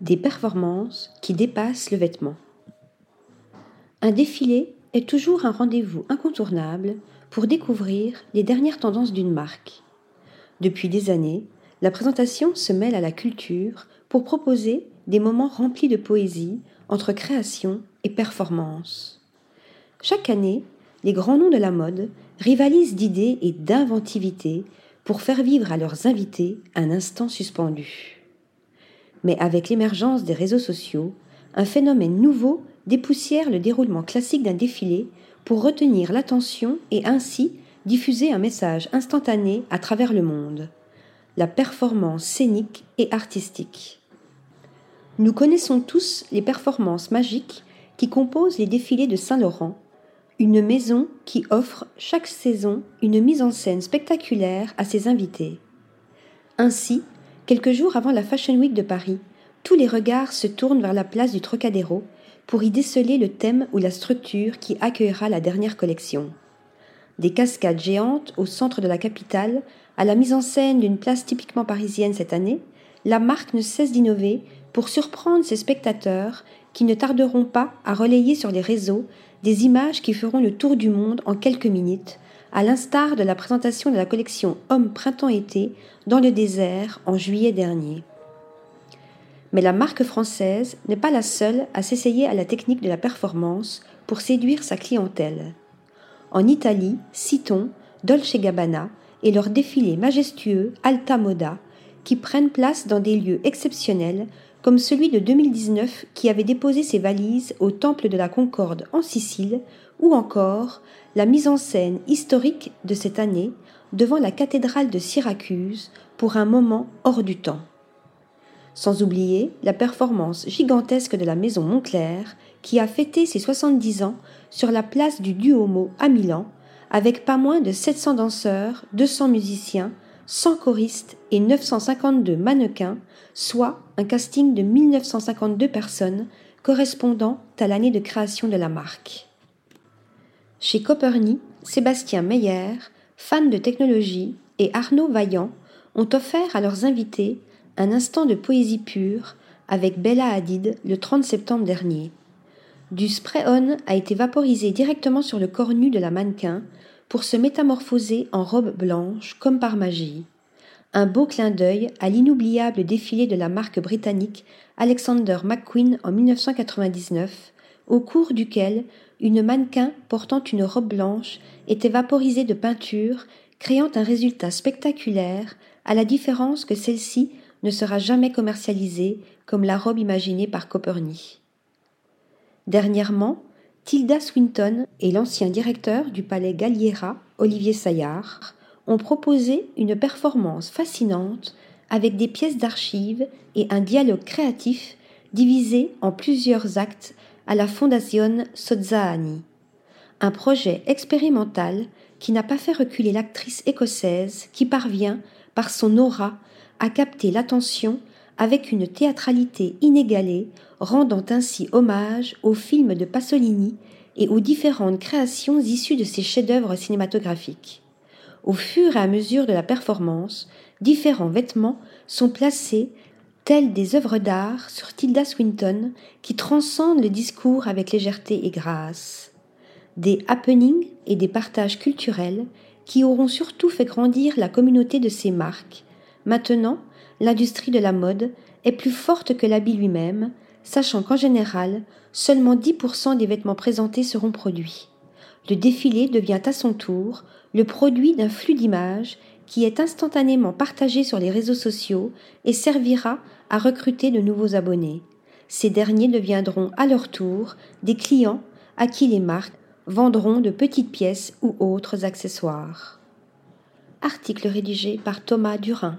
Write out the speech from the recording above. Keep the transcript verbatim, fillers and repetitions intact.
des performances qui dépassent le vêtement. Un défilé est toujours un rendez-vous incontournable pour découvrir les dernières tendances d'une marque. Depuis des années, la présentation se mêle à la culture pour proposer des moments remplis de poésie entre création et performance. Chaque année, les grands noms de la mode rivalisent d'idées et d'inventivité pour faire vivre à leurs invités un instant suspendu. Mais avec l'émergence des réseaux sociaux, un phénomène nouveau dépoussière le déroulement classique d'un défilé pour retenir l'attention et ainsi diffuser un message instantané à travers le monde. La performance scénique et artistique. Nous connaissons tous les performances magiques qui composent les défilés de Saint-Laurent, une maison qui offre chaque saison une mise en scène spectaculaire à ses invités. Ainsi, quelques jours avant la Fashion Week de Paris, tous les regards se tournent vers la place du Trocadéro pour y déceler le thème ou la structure qui accueillera la dernière collection. Des cascades géantes au centre de la capitale, à la mise en scène d'une place typiquement parisienne cette année, la marque ne cesse d'innover pour surprendre ses spectateurs qui ne tarderont pas à relayer sur les réseaux des images qui feront le tour du monde en quelques minutes, à l'instar de la présentation de la collection Hommes Printemps-Été dans le désert en juillet dernier. Mais la marque française n'est pas la seule à s'essayer à la technique de la performance pour séduire sa clientèle. En Italie, citons Dolce et Gabbana et leurs défilés majestueux Alta Moda qui prennent place dans des lieux exceptionnels comme celui de deux mille dix-neuf qui avait déposé ses valises au Temple de la Concorde en Sicile ou encore la mise en scène historique de cette année devant la cathédrale de Syracuse pour un moment hors du temps. Sans oublier la performance gigantesque de la maison Montclair qui a fêté ses soixante-dix ans sur la place du Duomo à Milan avec pas moins de sept cents danseurs, deux cents musiciens, cent choristes et neuf cent cinquante-deux mannequins, soit un casting de mille neuf cent cinquante-deux personnes correspondant à l'année de création de la marque. Chez Coperni, Sébastien Meyer, fan de technologie, et Arnaud Vaillant ont offert à leurs invités un instant de poésie pure avec Bella Hadid le trente septembre dernier. Du spray-on a été vaporisé directement sur le corps nu de la mannequin pour se métamorphoser en robe blanche comme par magie. Un beau clin d'œil à l'inoubliable défilé de la marque britannique Alexander McQueen en dix-neuf cent quatre-vingt-dix-neuf, au cours duquel une mannequin portant une robe blanche était vaporisée de peinture, créant un résultat spectaculaire à la différence que celle-ci ne sera jamais commercialisée comme la robe imaginée par Coperni. Dernièrement, Tilda Swinton et l'ancien directeur du palais Galliera, Olivier Sayard, ont proposé une performance fascinante avec des pièces d'archives et un dialogue créatif divisé en plusieurs actes à la Fondazione Sozzani, un projet expérimental qui n'a pas fait reculer l'actrice écossaise qui parvient, par son aura, à capter l'attention avec une théâtralité inégalée, rendant ainsi hommage aux films de Pasolini et aux différentes créations issues de ses chefs-d'œuvre cinématographiques. Au fur et à mesure de la performance, différents vêtements sont placés tels des œuvres d'art sur Tilda Swinton qui transcendent le discours avec légèreté et grâce. Des happenings et des partages culturels qui auront surtout fait grandir la communauté de ces marques. Maintenant, l'industrie de la mode est plus forte que l'habit lui-même, sachant qu'en général, seulement dix pour cent des vêtements présentés seront produits. Le défilé devient à son tour le produit d'un flux d'images qui est instantanément partagé sur les réseaux sociaux et servira à recruter de nouveaux abonnés. Ces derniers deviendront à leur tour des clients à qui les marques vendront de petites pièces ou autres accessoires. Article rédigé par Thomas Durin.